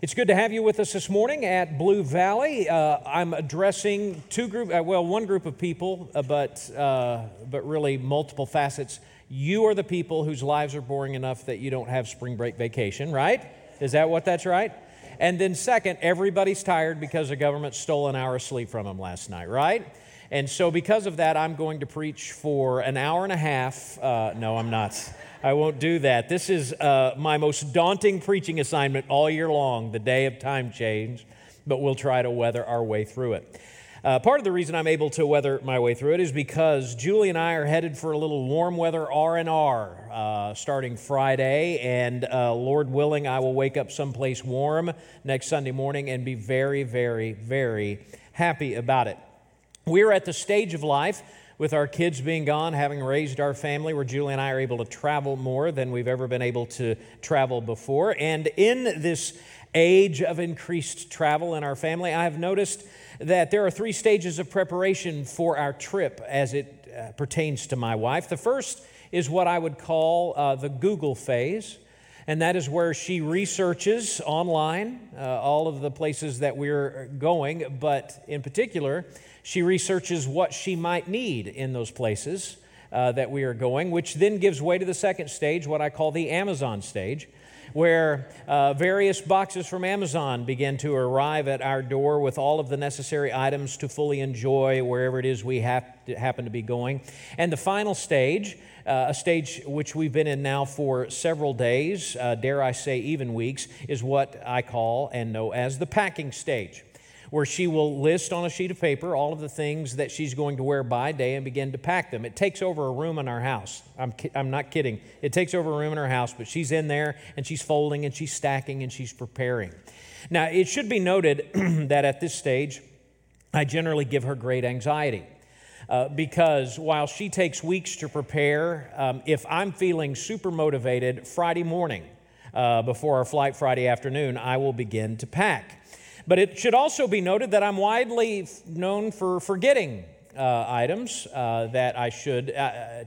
It's good to have you with us this morning at Blue Valley. I'm addressing one group of people, but really multiple facets. You are the people whose lives are boring enough that you don't have spring break vacation, right? Is that what that's right? And then second, everybody's tired because the government stole an hour of sleep from them last night, right? And so because of that, I'm going to preach for an hour and a half. No, I'm not. I won't do that. This is my most daunting preaching assignment all year long, the day of time change, but we'll try to weather our way through it. Part of the reason I'm able to weather my way through it is because Julie and I are headed for a little warm weather R&R starting Friday, and Lord willing, I will wake up someplace warm next Sunday morning and be very, very, very happy about it. We're at the stage of life with our kids being gone, having raised our family, where Julie and I are able to travel more than we've ever been able to travel before. And in this age of increased travel in our family, I have noticed that there are three stages of preparation for our trip as it pertains to my wife. The first is what I would call the Google phase. And that is where she researches online all of the places that we're going, but in particular, she researches what she might need in those places that we are going, which then gives way to the second stage, what I call the Amazon stage, where various boxes from Amazon begin to arrive at our door with all of the necessary items to fully enjoy wherever it is we happen to be going. And the final stage, a stage which we've been in now for several days, dare I say even weeks, is what I call and know as the packing stage, where she will list on a sheet of paper all of the things that she's going to wear by day and begin to pack them. It takes over a room in our house. I'm not kidding. It takes over a room in our house, but she's in there, and she's folding, and she's stacking, and she's preparing. Now, it should be noted that at this stage, I generally give her great anxiety because while she takes weeks to prepare, if I'm feeling super motivated Friday morning before our flight Friday afternoon, I will begin to pack. But it should also be noted that I'm widely known for forgetting items that I should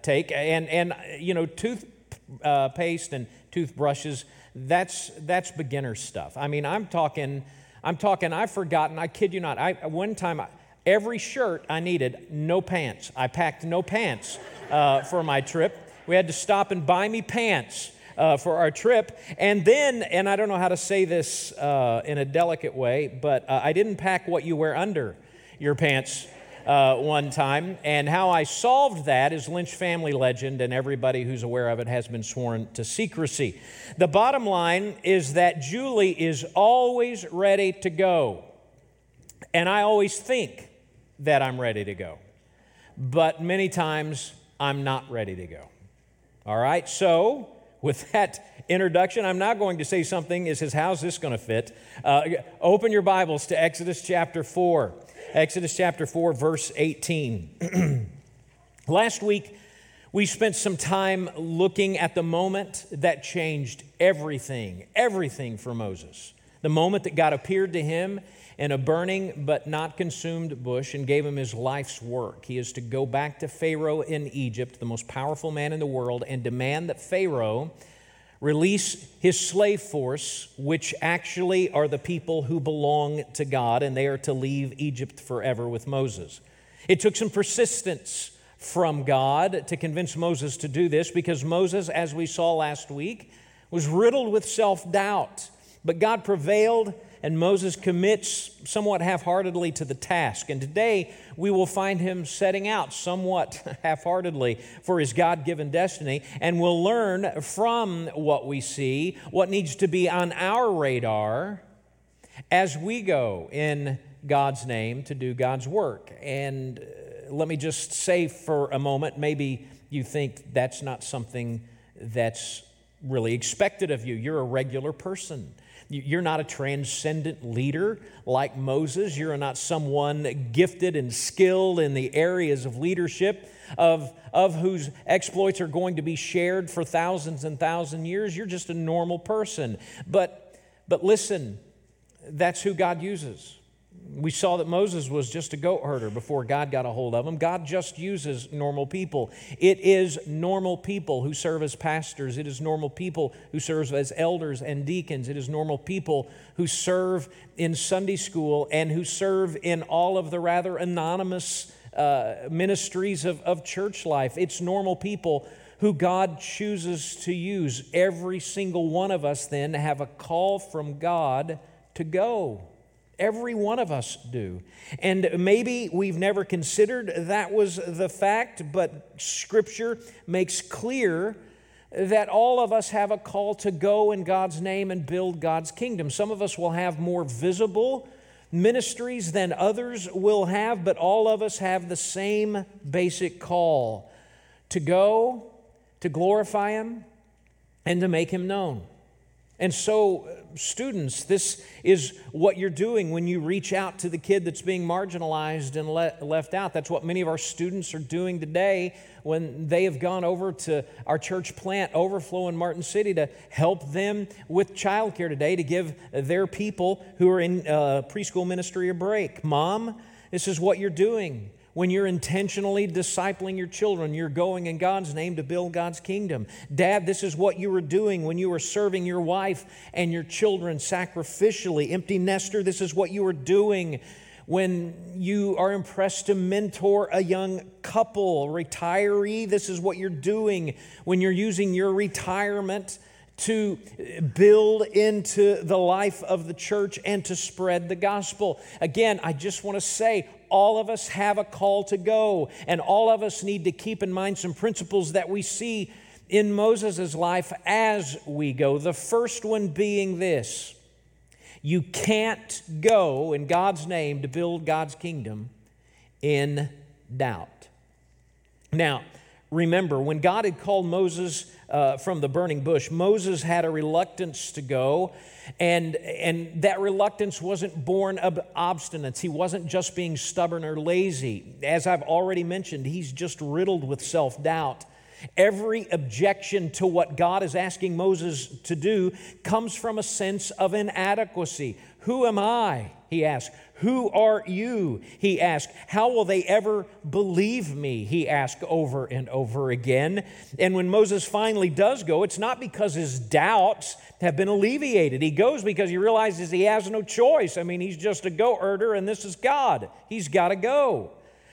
take, and you know, toothpaste and toothbrushes. That's beginner stuff. I mean, I'm talking. I've forgotten. I kid you not. Every shirt I needed, no pants. I packed no pants for my trip. We had to stop and buy me pants for our trip. And then, and I don't know how to say this in a delicate way, but I didn't pack what you wear under your pants one time. And how I solved that is Lynch family legend, and everybody who's aware of it has been sworn to secrecy. The bottom line is that Julie is always ready to go. And I always think that I'm ready to go. But many times, I'm not ready to go. All right, so with that introduction, I'm now going to say something that says, how's this going to fit? Open your Bibles to Exodus chapter 4. Exodus chapter 4, verse 18. Last week, we spent some time looking at the moment that changed everything for Moses. The moment that God appeared to him in a burning but not consumed bush and gave him his life's work. He is to go back to Pharaoh in Egypt, the most powerful man in the world, and demand that Pharaoh release his slave force, which actually are the people who belong to God, and they are to leave Egypt forever with Moses. It took some persistence from God to convince Moses to do this, because Moses, as we saw last week, was riddled with self-doubt. But God prevailed, and Moses commits somewhat half-heartedly to the task. And today, we will find him setting out somewhat half-heartedly for his God-given destiny. And we'll learn from what we see, what needs to be on our radar as we go in God's name to do God's work. And let me just say for a moment, maybe you think that's not something that's really expected of you. You're a regular person. You're not a transcendent leader like Moses. You're not someone gifted and skilled in the areas of leadership of whose exploits are going to be shared for thousands and thousands of years. You're just a normal person. But listen, that's who God uses. We saw that Moses was just a goat herder before God got a hold of him. God just uses normal people. It is normal people who serve as pastors. It is normal people who serve as elders and deacons. It is normal people who serve in Sunday school and who serve in all of the rather anonymous ministries of church life. It's normal people who God chooses to use. Every single one of us then have a call from God to go. Every one of us do. And maybe we've never considered that was the fact, but Scripture makes clear that all of us have a call to go in God's name and build God's kingdom. Some of us will have more visible ministries than others will have, but all of us have the same basic call to go, to glorify Him, and to make Him known. And so, students, this is what you're doing when you reach out to the kid that's being marginalized and left out. That's what many of our students are doing today when they have gone over to our church plant, Overflow in Martin City, to help them with childcare today, to give their people who are in preschool ministry a break. Mom, this is what you're doing. When you're intentionally discipling your children, you're going in God's name to build God's kingdom. Dad, this is what you were doing when you were serving your wife and your children sacrificially. Empty nester, this is what you were doing when you are impressed to mentor a young couple. Retiree, this is what you're doing when you're using your retirement to build into the life of the church and to spread the gospel. Again, I just want to say, all of us have a call to go, and all of us need to keep in mind some principles that we see in Moses' life as we go. The first one being this: you can't go in God's name to build God's kingdom in doubt. Now, remember, when God had called Moses from the burning bush, Moses had a reluctance to go, and that reluctance wasn't born of obstinance. He wasn't just being stubborn or lazy. As I've already mentioned, he's just riddled with self-doubt. Every objection to what God is asking Moses to do comes from a sense of inadequacy. Who am I? He asked. Who are you? He asked. How will they ever believe me? He asked over and over again. And when Moses finally does go, it's not because his doubts have been alleviated. He goes because he realizes he has no choice. I mean, he's just a goat herder, and this is God. He's got to go,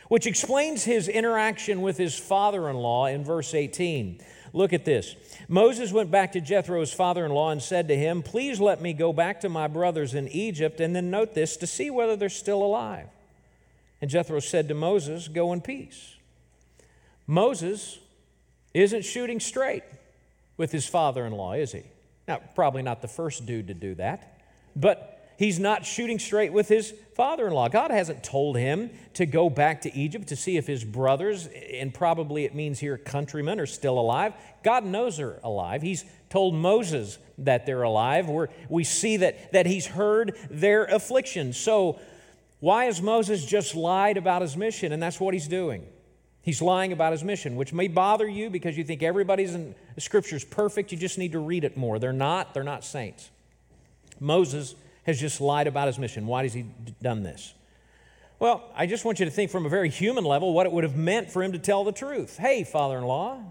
which explains his interaction with his father-in-law in verse 18. Look at this. Moses went back to Jethro, his father-in-law, and said to him, "Please let me go back to my brothers in Egypt," and then note this, "to see whether they're still alive." And Jethro said to Moses, "Go in peace." Moses isn't shooting straight with his father-in-law, is he? Now, probably not the first dude to do that, but he's not shooting straight with his father-in-law. God hasn't told him to go back to Egypt to see if his brothers, and probably it means here countrymen, are still alive. God knows they're alive. He's told Moses that they're alive. We see that he's heard their affliction. So why has Moses just lied about his mission? And that's what he's doing. He's lying about his mission, which may bother you because you think everybody's in Scripture's perfect. You just need to read it more. They're not saints. Moses has just lied about his mission. Why has he done this? Well, I just want you to think from a very human level what it would have meant for him to tell the truth. Hey, father-in-law,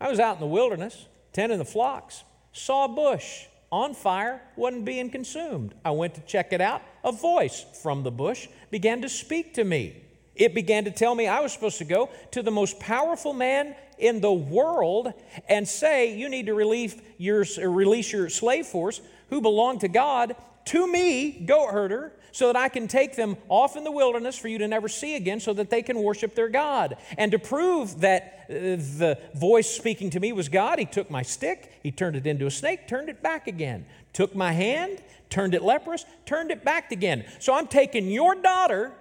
I was out in the wilderness, tending the flocks, saw a bush on fire, wasn't being consumed. I went to check it out. A voice from the bush began to speak to me. It began to tell me I was supposed to go to the most powerful man in the world and say, you need to release your slave force who belong to God to me, goat herder, so that I can take them off in the wilderness for you to never see again so that they can worship their God. And to prove that the voice speaking to me was God, he took my stick, he turned it into a snake, turned it back again. Took my hand, turned it leprous, turned it back again. So I'm taking your daughter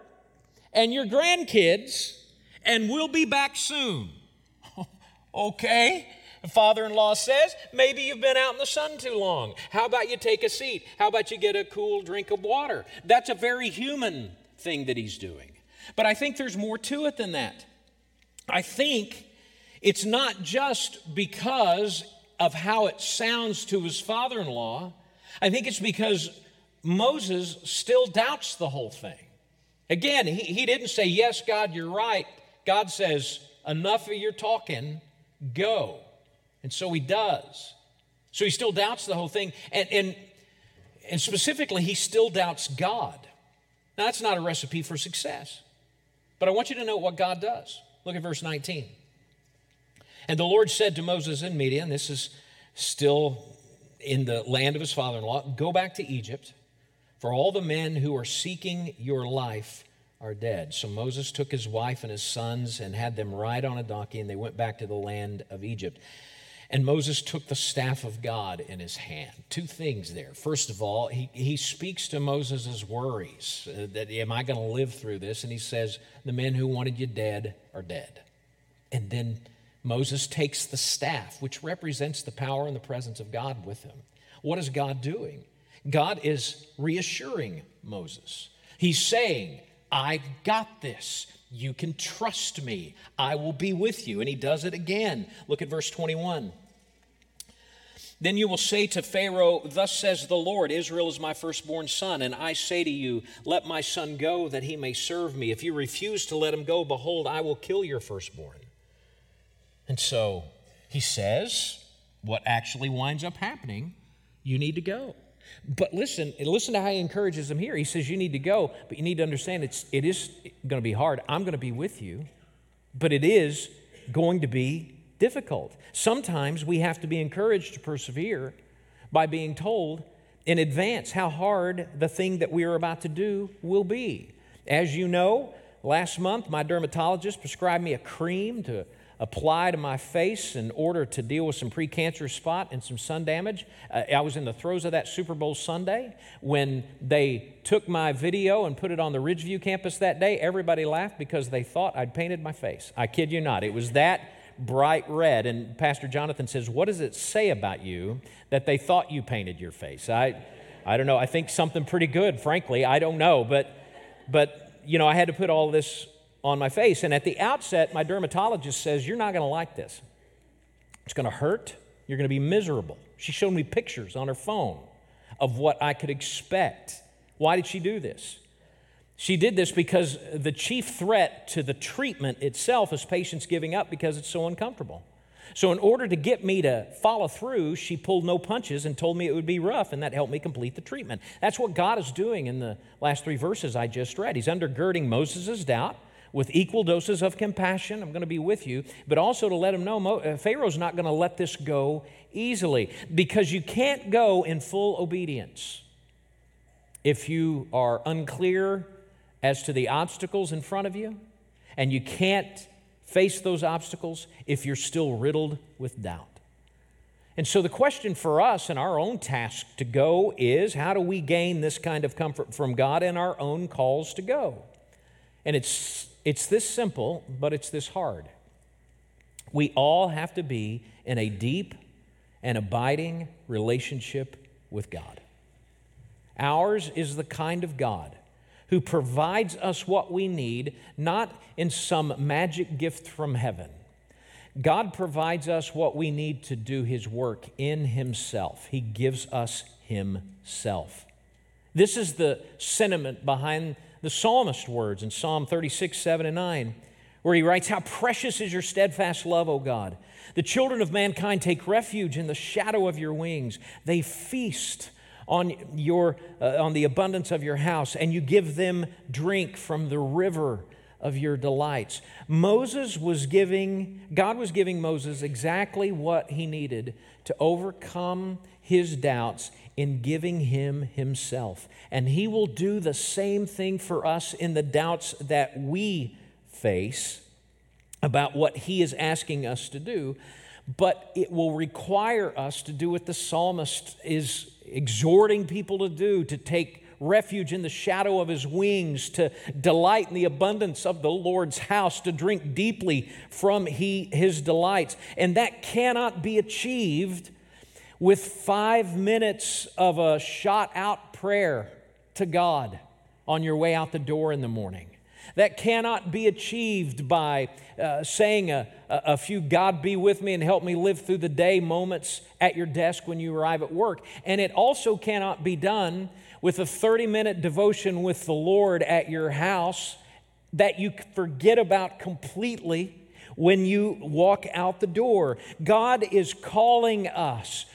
and your grandkids, and we'll be back soon. Okay. The father-in-law says, maybe you've been out in the sun too long. How about you take a seat? How about you get a cool drink of water? That's a very human thing that he's doing. But I think there's more to it than that. I think it's not just because of how it sounds to his father-in-law. I think it's because Moses still doubts the whole thing. Again, he didn't say, yes, God, you're right. God says, enough of your talking, go. And so he does. So he still doubts the whole thing. And specifically, he still doubts God. Now, that's not a recipe for success. But I want you to know what God does. Look at verse 19. And the Lord said to Moses in Midian, this is still in the land of his father-in-law, go back to Egypt, for all the men who are seeking your life are dead. So Moses took his wife and his sons and had them ride on a donkey, and they went back to the land of Egypt. And Moses took the staff of God in his hand. Two things there. First of all, he speaks to Moses' worries, that am I going to live through this? And he says, the men who wanted you dead are dead. And then Moses takes the staff, which represents the power and the presence of God with him. What is God doing? God is reassuring Moses. He's saying, I've got this. You can trust me. I will be with you. And he does it again. Look at verse 21. Then you will say to Pharaoh, thus says the Lord, Israel is my firstborn son, and I say to you, let my son go that he may serve me. If you refuse to let him go, behold, I will kill your firstborn. And so he says what actually winds up happening, you need to go. But listen to how he encourages them here. He says, you need to go, but you need to understand it is going to be hard. I'm going to be with you, but it is going to be difficult. Sometimes we have to be encouraged to persevere by being told in advance how hard the thing that we are about to do will be. As you know, last month my dermatologist prescribed me a cream to apply to my face in order to deal with some precancerous spot and some sun damage. I was in the throes of that Super Bowl Sunday when they took my video and put it on the Ridgeview campus that day. Everybody laughed because they thought I'd painted my face. I kid you not. It was that bright red. And Pastor Jonathan says, what does it say about you that they thought you painted your face? I don't know. I think something pretty good, frankly. I don't know. But you know, I had to put all this on my face. And at the outset, my dermatologist says, you're not going to like this. It's going to hurt. You're going to be miserable. She showed me pictures on her phone of what I could expect. Why did she do this? She did this because the chief threat to the treatment itself is patients giving up because it's so uncomfortable. So in order to get me to follow through, she pulled no punches and told me it would be rough, and that helped me complete the treatment. That's what God is doing in the last three verses I just read. He's undergirding Moses' doubt with equal doses of compassion. I'm going to be with you, but also to let him know Pharaoh's not going to let this go easily, because you can't go in full obedience if you are unclear as to the obstacles in front of you, and you can't face those obstacles if you're still riddled with doubt. And so the question for us in our own task to go is, how do we gain this kind of comfort from God in our own calls to go? And it's this simple, but it's this hard. We all have to be in a deep and abiding relationship with God. Ours is the kind of God who provides us what we need, not in some magic gift from heaven. God provides us what we need to do His work in Himself. He gives us Himself. This is the sentiment behind the psalmist's words in Psalm 36, 7 and 9, where he writes, how precious is your steadfast love, O God. The children of mankind take refuge in the shadow of your wings. They feast on the abundance of your house, and you give them drink from the river of your delights. God was giving Moses exactly what he needed to overcome his doubts in giving him himself. And he will do the same thing for us in the doubts that we face about what he is asking us to do, but it will require us to do what the psalmist is exhorting people to do, to take refuge in the shadow of his wings, to delight in the abundance of the Lord's house, to drink deeply from his delights. And that cannot be achieved with 5 minutes of a shot-out prayer to God on your way out the door in the morning. That cannot be achieved by saying a few God be with me and help me live through the day moments at your desk when you arrive at work. And it also cannot be done with a 30-minute devotion with the Lord at your house that you forget about completely when you walk out the door. God is calling us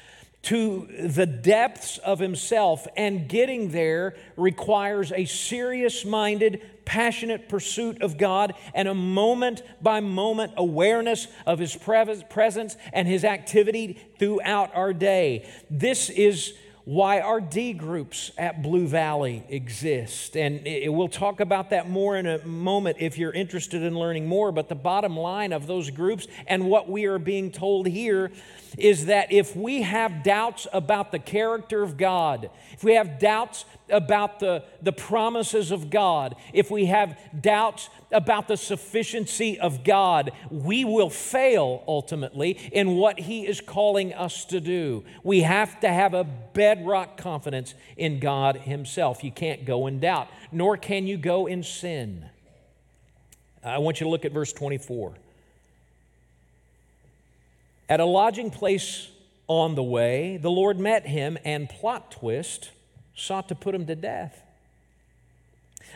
to the depths of Himself, and getting there requires a serious-minded, passionate pursuit of God and a moment-by-moment awareness of His presence and His activity throughout our day. This is why our D groups at Blue Valley exist. And we'll talk about that more in a moment if you're interested in learning more. But the bottom line of those groups and what we are being told here is that if we have doubts about the character of God, if we have doubts about the promises of God, if we have doubts about the sufficiency of God, we will fail ultimately in what He is calling us to do. We have to have a bedrock confidence in God Himself. You can't go in doubt, nor can you go in sin. I want you to look at verse 24. At a lodging place on the way, the Lord met him and, plot twist, sought to put him to death.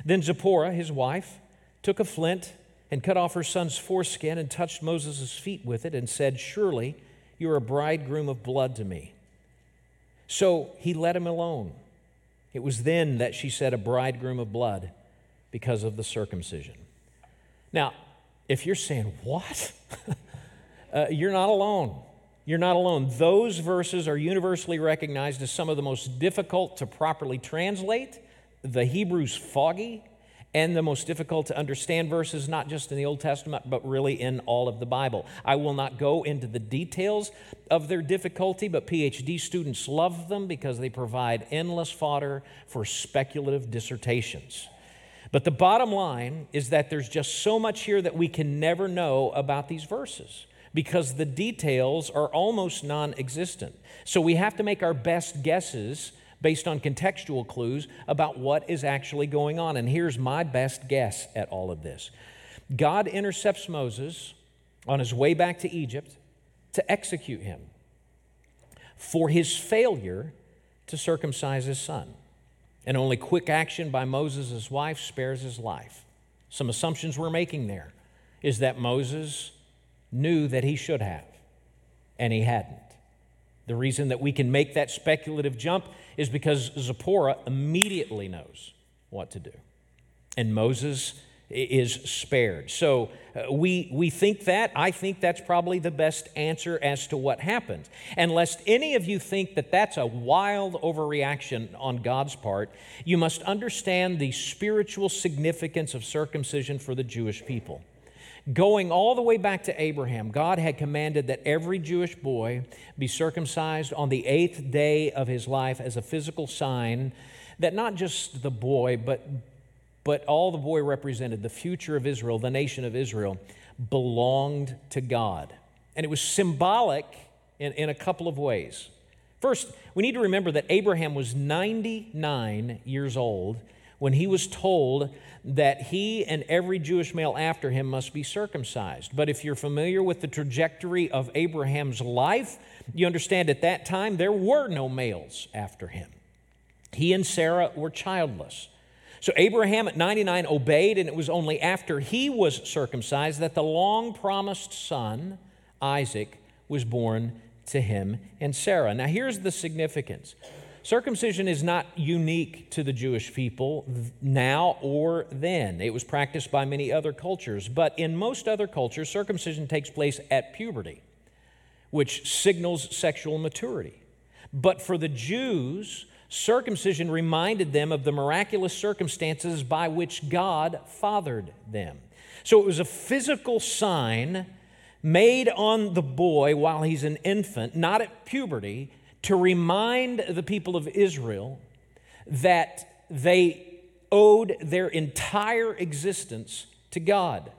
Then Zipporah, his wife, took a flint and cut off her son's foreskin and touched Moses' feet with it and said, "Surely you are a bridegroom of blood to me." So he let him alone. It was then that she said, "A bridegroom of blood," because of the circumcision. Now, if you're saying, what? You're not alone. You're not alone. Those verses are universally recognized as some of the most difficult to properly translate. The Hebrew's foggy, and the most difficult to understand verses, not just in the Old Testament, but really in all of the Bible. I will not go into the details of their difficulty, but PhD students love them because they provide endless fodder for speculative dissertations. But the bottom line is that there's just so much here that we can never know about these verses, because the details are almost non-existent. So we have to make our best guesses based on contextual clues about what is actually going on. And here's my best guess at all of this. God intercepts Moses on his way back to Egypt to execute him for his failure to circumcise his son. And only quick action by Moses' wife spares his life. Some assumptions we're making there is that Moses knew that he should have, and he hadn't. The reason that we can make that speculative jump is because Zipporah immediately knows what to do, and Moses is spared. So we think that. I think that's probably the best answer as to what happened. And lest any of you think that that's a wild overreaction on God's part, you must understand the spiritual significance of circumcision for the Jewish people. Going all the way back to Abraham, God had commanded that every Jewish boy be circumcised on the 8th day of his life as a physical sign that not just the boy, but all the boy represented, the future of Israel, the nation of Israel, belonged to God. And it was symbolic in a couple of ways. First, we need to remember that Abraham was 99 years old when he was told that he and every Jewish male after him must be circumcised. But if you're familiar with the trajectory of Abraham's life, you understand at that time there were no males after him. He and Sarah were childless. So Abraham at 99 obeyed, and it was only after he was circumcised that the long-promised son, Isaac, was born to him and Sarah. Now here's the significance. Circumcision is not unique to the Jewish people now or then. It was practiced by many other cultures, but in most other cultures, circumcision takes place at puberty, which signals sexual maturity. But for the Jews, circumcision reminded them of the miraculous circumstances by which God fathered them. So it was a physical sign made on the boy while he's an infant, not at puberty, to remind the people of Israel that they owed their entire existence to God.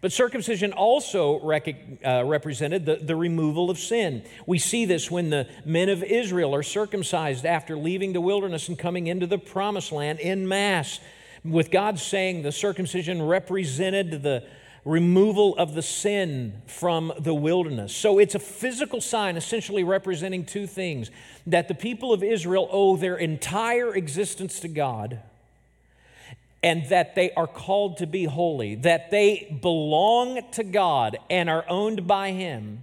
But circumcision also represented the removal of sin. We see this when the men of Israel are circumcised after leaving the wilderness and coming into the promised land en masse, with God saying the circumcision represented the removal of the sin from the wilderness. So it's a physical sign essentially representing two things: that the people of Israel owe their entire existence to God, and that they are called to be holy, that they belong to God and are owned by Him,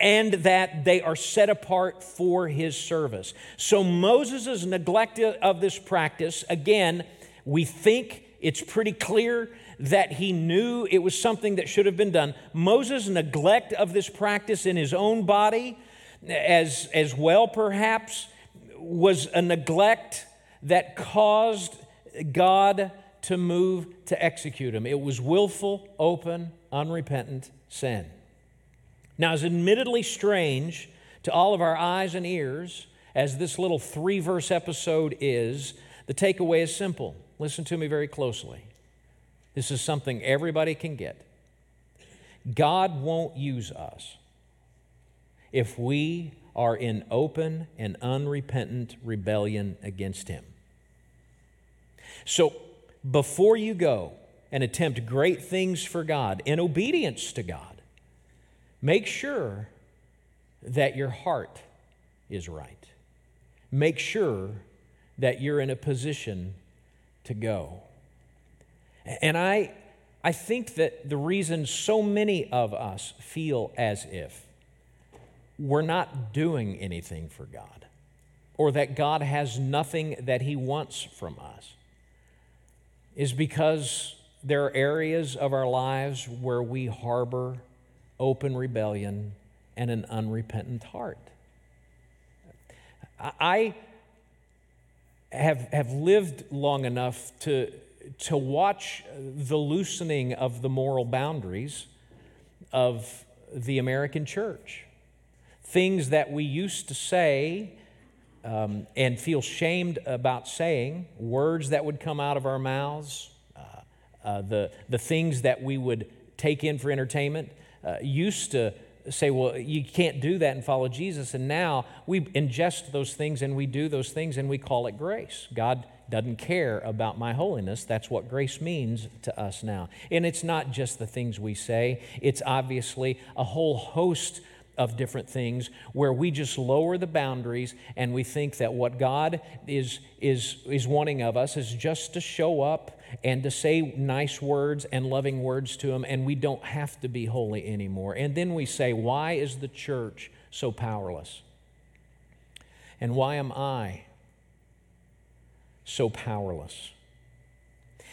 and that they are set apart for His service. So Moses' neglect of this practice, again, we think it's pretty clear that he knew it was something that should have been done. Moses' neglect of this practice in his own body as well, perhaps, was a neglect that caused God to move to execute him. It was willful, open, unrepentant sin. Now, as admittedly strange to all of our eyes and ears as this little 3-verse episode is, the takeaway is simple. Listen to me very closely. This is something everybody can get. God won't use us if we are in open and unrepentant rebellion against Him. So before you go and attempt great things for God in obedience to God, make sure that your heart is right. Make sure that you're in a position to go. And I think that the reason so many of us feel as if we're not doing anything for God, or that God has nothing that He wants from us, is because there are areas of our lives where we harbor open rebellion and an unrepentant heart. I have lived long enough to watch the loosening of the moral boundaries of the American church. Things that we used to say and feel shamed about saying, words that would come out of our mouths, the things that we would take in for entertainment, used to say, well, you can't do that and follow Jesus. And now we ingest those things and we do those things and we call it grace. God doesn't care about my holiness. That's what grace means to us now. And it's not just the things we say. It's obviously a whole host of different things where we just lower the boundaries and we think that what God is wanting of us is just to show up and to say nice words and loving words to Him, and we don't have to be holy anymore. And then we say, why is the church so powerless? And why am I so powerless?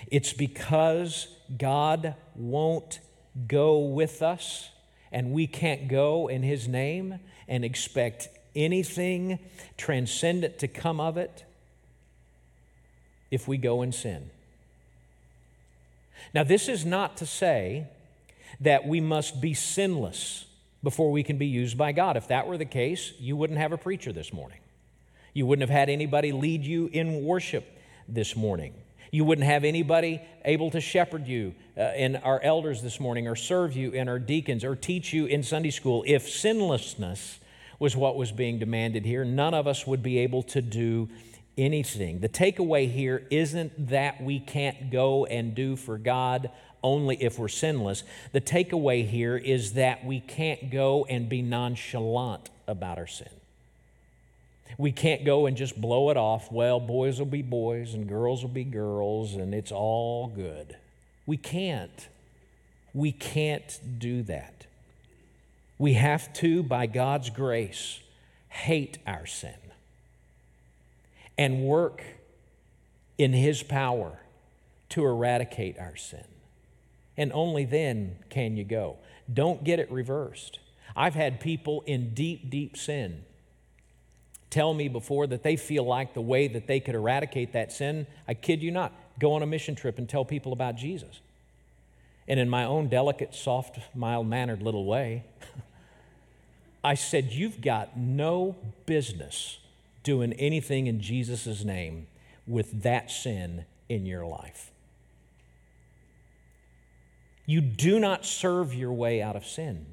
It's because God won't go with us, and we can't go in His name and expect anything transcendent to come of it if we go in sin. Now, this is not to say that we must be sinless before we can be used by God. If that were the case, you wouldn't have a preacher this morning. You wouldn't have had anybody lead you in worship this morning. You wouldn't have anybody able to shepherd you in our elders this morning, or serve you in our deacons, or teach you in Sunday school. If sinlessness was what was being demanded here, none of us would be able to do anything. The takeaway here isn't that we can't go and do for God only if we're sinless. The takeaway here is that we can't go and be nonchalant about our sin. We can't go and just blow it off. Well, boys will be boys and girls will be girls and it's all good. We can't. We can't do that. We have to, by God's grace, hate our sin and work in His power to eradicate our sin. And only then can you go. Don't get it reversed. I've had people in deep, deep sin tell me before that they feel like the way that they could eradicate that sin, I kid you not, go on a mission trip and tell people about Jesus. And in my own delicate, soft, mild-mannered little way, I said, you've got no business doing anything in Jesus' name with that sin in your life. You do not serve your way out of sin.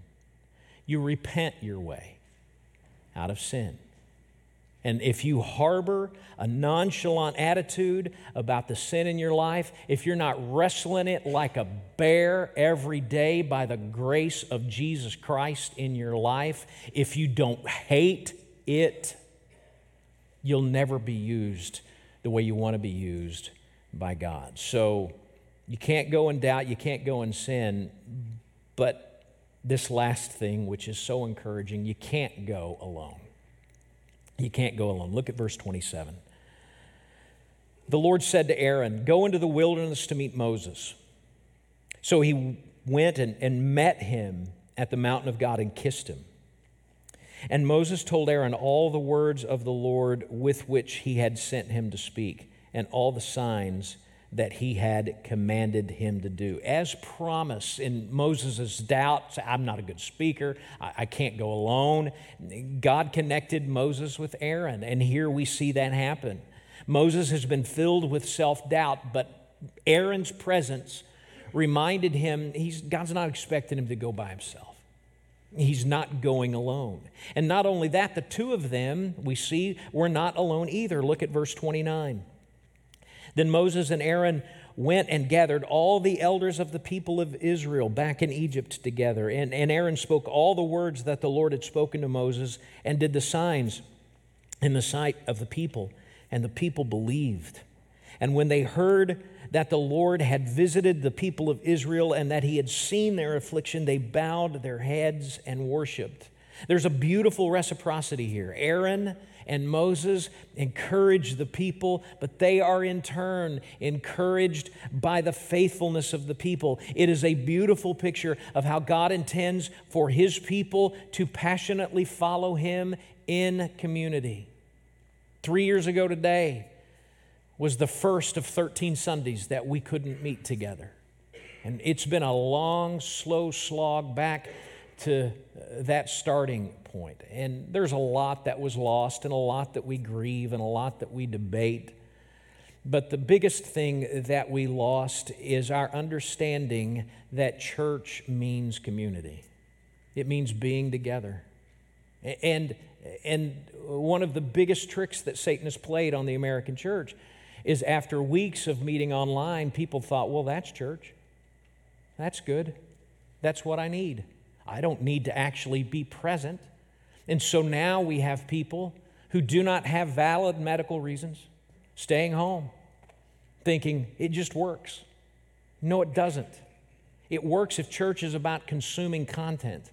You repent your way out of sin. And if you harbor a nonchalant attitude about the sin in your life, if you're not wrestling it like a bear every day by the grace of Jesus Christ in your life, if you don't hate it, you'll never be used the way you want to be used by God. So you can't go in doubt, you can't go in sin, but this last thing, which is so encouraging, you can't go alone. You can't go alone. Look at verse 27. The Lord said to Aaron, "Go into the wilderness to meet Moses." So he went and met him at the mountain of God and kissed him. And Moses told Aaron all the words of the Lord with which he had sent him to speak, and all the signs that he had commanded him to do. As promised in Moses' doubts, I'm not a good speaker, I can't go alone, God connected Moses with Aaron, and here we see that happen. Moses has been filled with self-doubt, but Aaron's presence reminded him God's not expecting him to go by himself. He's not going alone. And not only that, the two of them, we see, were not alone either. Look at verse 29. Then Moses and Aaron went and gathered all the elders of the people of Israel back in Egypt together. And Aaron spoke all the words that the Lord had spoken to Moses and did the signs in the sight of the people. And the people believed. And when they heard that the Lord had visited the people of Israel and that he had seen their affliction, they bowed their heads and worshiped. There's a beautiful reciprocity here. Aaron and Moses encouraged the people, but they are in turn encouraged by the faithfulness of the people. It is a beautiful picture of how God intends for his people to passionately follow him in community. 3 years ago today was the first of 13 Sundays that we couldn't meet together. And it's been a long, slow slog back to that starting point. And there's a lot that was lost and a lot that we grieve and a lot that we debate. But the biggest thing that we lost is our understanding that church means community. It means being together. And one of the biggest tricks that Satan has played on the American church is after weeks of meeting online, people thought, well, that's church. That's good. That's what I need. I don't need to actually be present. And so now we have people who do not have valid medical reasons staying home, thinking it just works. No, it doesn't. It works if church is about consuming content.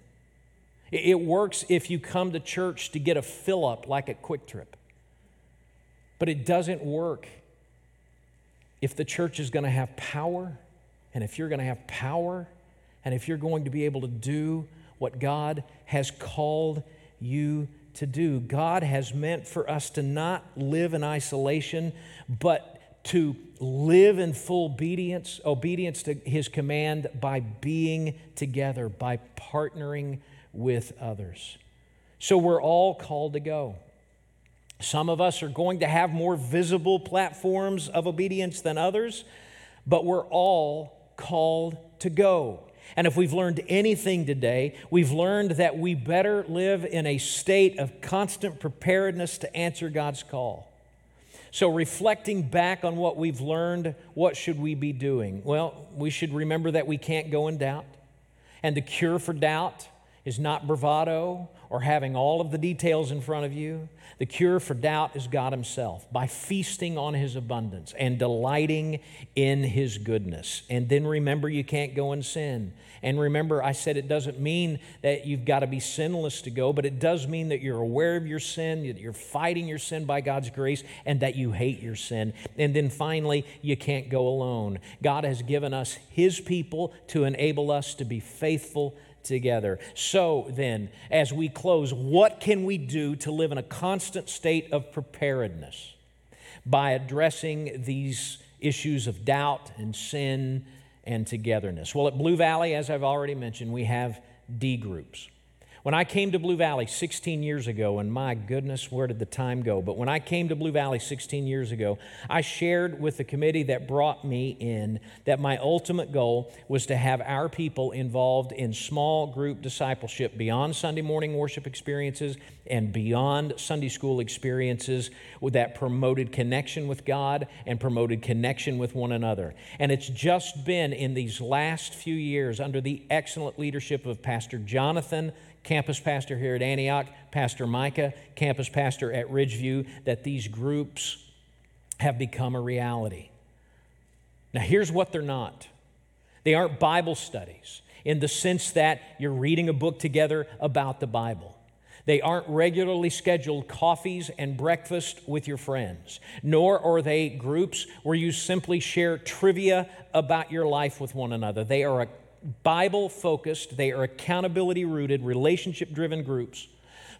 It works if you come to church to get a fill-up like a Quick Trip. But it doesn't work if the church is going to have power, and if you're going to have power, and if you're going to be able to do what God has called you to do. God has meant for us to not live in isolation, but to live in full obedience to his command by being together, by partnering with others. So we're all called to go. Some of us are going to have more visible platforms of obedience than others, but we're all called to go. And if we've learned anything today, we've learned that we better live in a state of constant preparedness to answer God's call. So reflecting back on what we've learned, what should we be doing? Well, we should remember that we can't go in doubt. And the cure for doubt is not bravado or having all of the details in front of you. The cure for doubt is God himself by feasting on his abundance and delighting in his goodness. And then remember you can't go in sin. And remember I said it doesn't mean that you've got to be sinless to go, but it does mean that you're aware of your sin, that you're fighting your sin by God's grace, and that you hate your sin. And then finally, you can't go alone. God has given us his people to enable us to be faithful together. So then, as we close, what can we do to live in a constant state of preparedness by addressing these issues of doubt and sin and togetherness? Well, at Blue Valley, as I've already mentioned, we have D groups. When I came to Blue Valley 16 years ago, and my goodness, where did the time go? But when I came to Blue Valley 16 years ago, I shared with the committee that brought me in that my ultimate goal was to have our people involved in small group discipleship beyond Sunday morning worship experiences and beyond Sunday school experiences that promoted connection with God and promoted connection with one another. And it's just been in these last few years under the excellent leadership of Pastor Jonathan, campus pastor here at Antioch, Pastor Micah, campus pastor at Ridgeview, that these groups have become a reality. Now, here's what they're not. They aren't Bible studies in the sense that you're reading a book together about the Bible. They aren't regularly scheduled coffees and breakfast with your friends, nor are they groups where you simply share trivia about your life with one another. They are Bible-focused, they are accountability-rooted, relationship-driven groups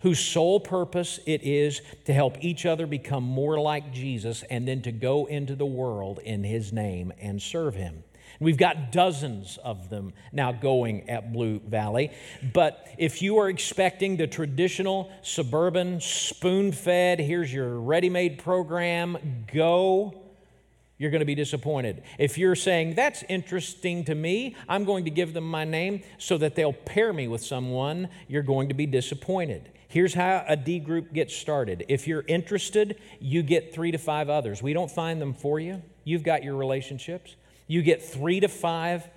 whose sole purpose it is to help each other become more like Jesus and then to go into the world in His name and serve Him. We've got dozens of them now going at Blue Valley. But if you are expecting the traditional suburban spoon-fed, here's your ready-made program, go, you're going to be disappointed. If you're saying, that's interesting to me, I'm going to give them my name so that they'll pair me with someone, you're going to be disappointed. Here's how a D group gets started. If you're interested, you get 3 to 5 others. We don't find them for you. You've got your relationships. You get 3 to 5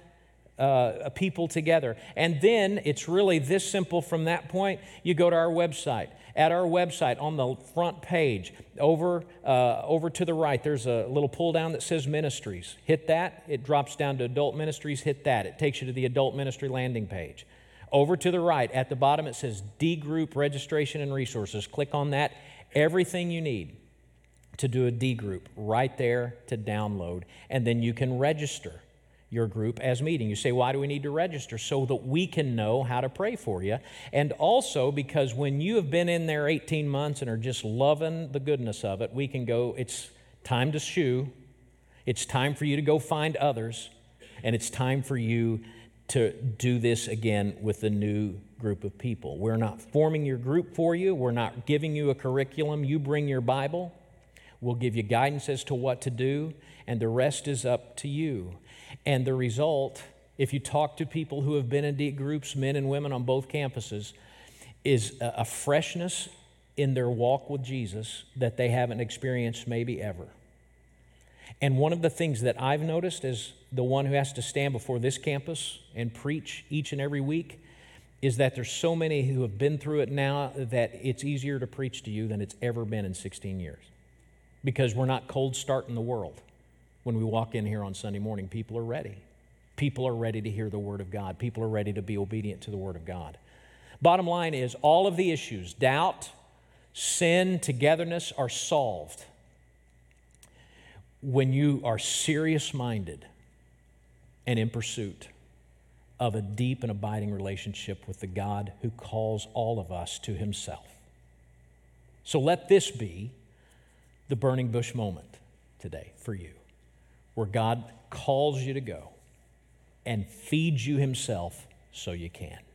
people together. And then it's really this simple from that point. You go to our website. At our website, on the front page, over to the right, there's a little pull-down that says Ministries. Hit that. It drops down to Adult Ministries. Hit that. It takes you to the Adult Ministry landing page. Over to the right, at the bottom, it says D Group Registration and Resources. Click on that. Everything you need to do a D group right there to download, and then you can register your group as meeting. You say, why do we need to register? So that we can know how to pray for you, and also because when you have been in there 18 months and are just loving the goodness of it, we can go, it's time to shoe, it's time for you to go find others, and it's time for you to do this again with the new group of people. We're not forming your group for you. We're not giving you a curriculum. You bring your Bible. We'll give you guidance as to what to do, and the rest is up to you. And the result, if you talk to people who have been in D groups, men and women on both campuses, is a freshness in their walk with Jesus that they haven't experienced maybe ever. And one of the things that I've noticed as the one who has to stand before this campus and preach each and every week is that there's so many who have been through it now that it's easier to preach to you than it's ever been in 16 years. Because we're not cold starting the world. When we walk in here on Sunday morning, people are ready. People are ready to hear the Word of God. People are ready to be obedient to the Word of God. Bottom line is, all of the issues, doubt, sin, togetherness, are solved when you are serious-minded and in pursuit of a deep and abiding relationship with the God who calls all of us to Himself. So let this be the burning bush moment today for you, where God calls you to go and feeds you Himself so you can.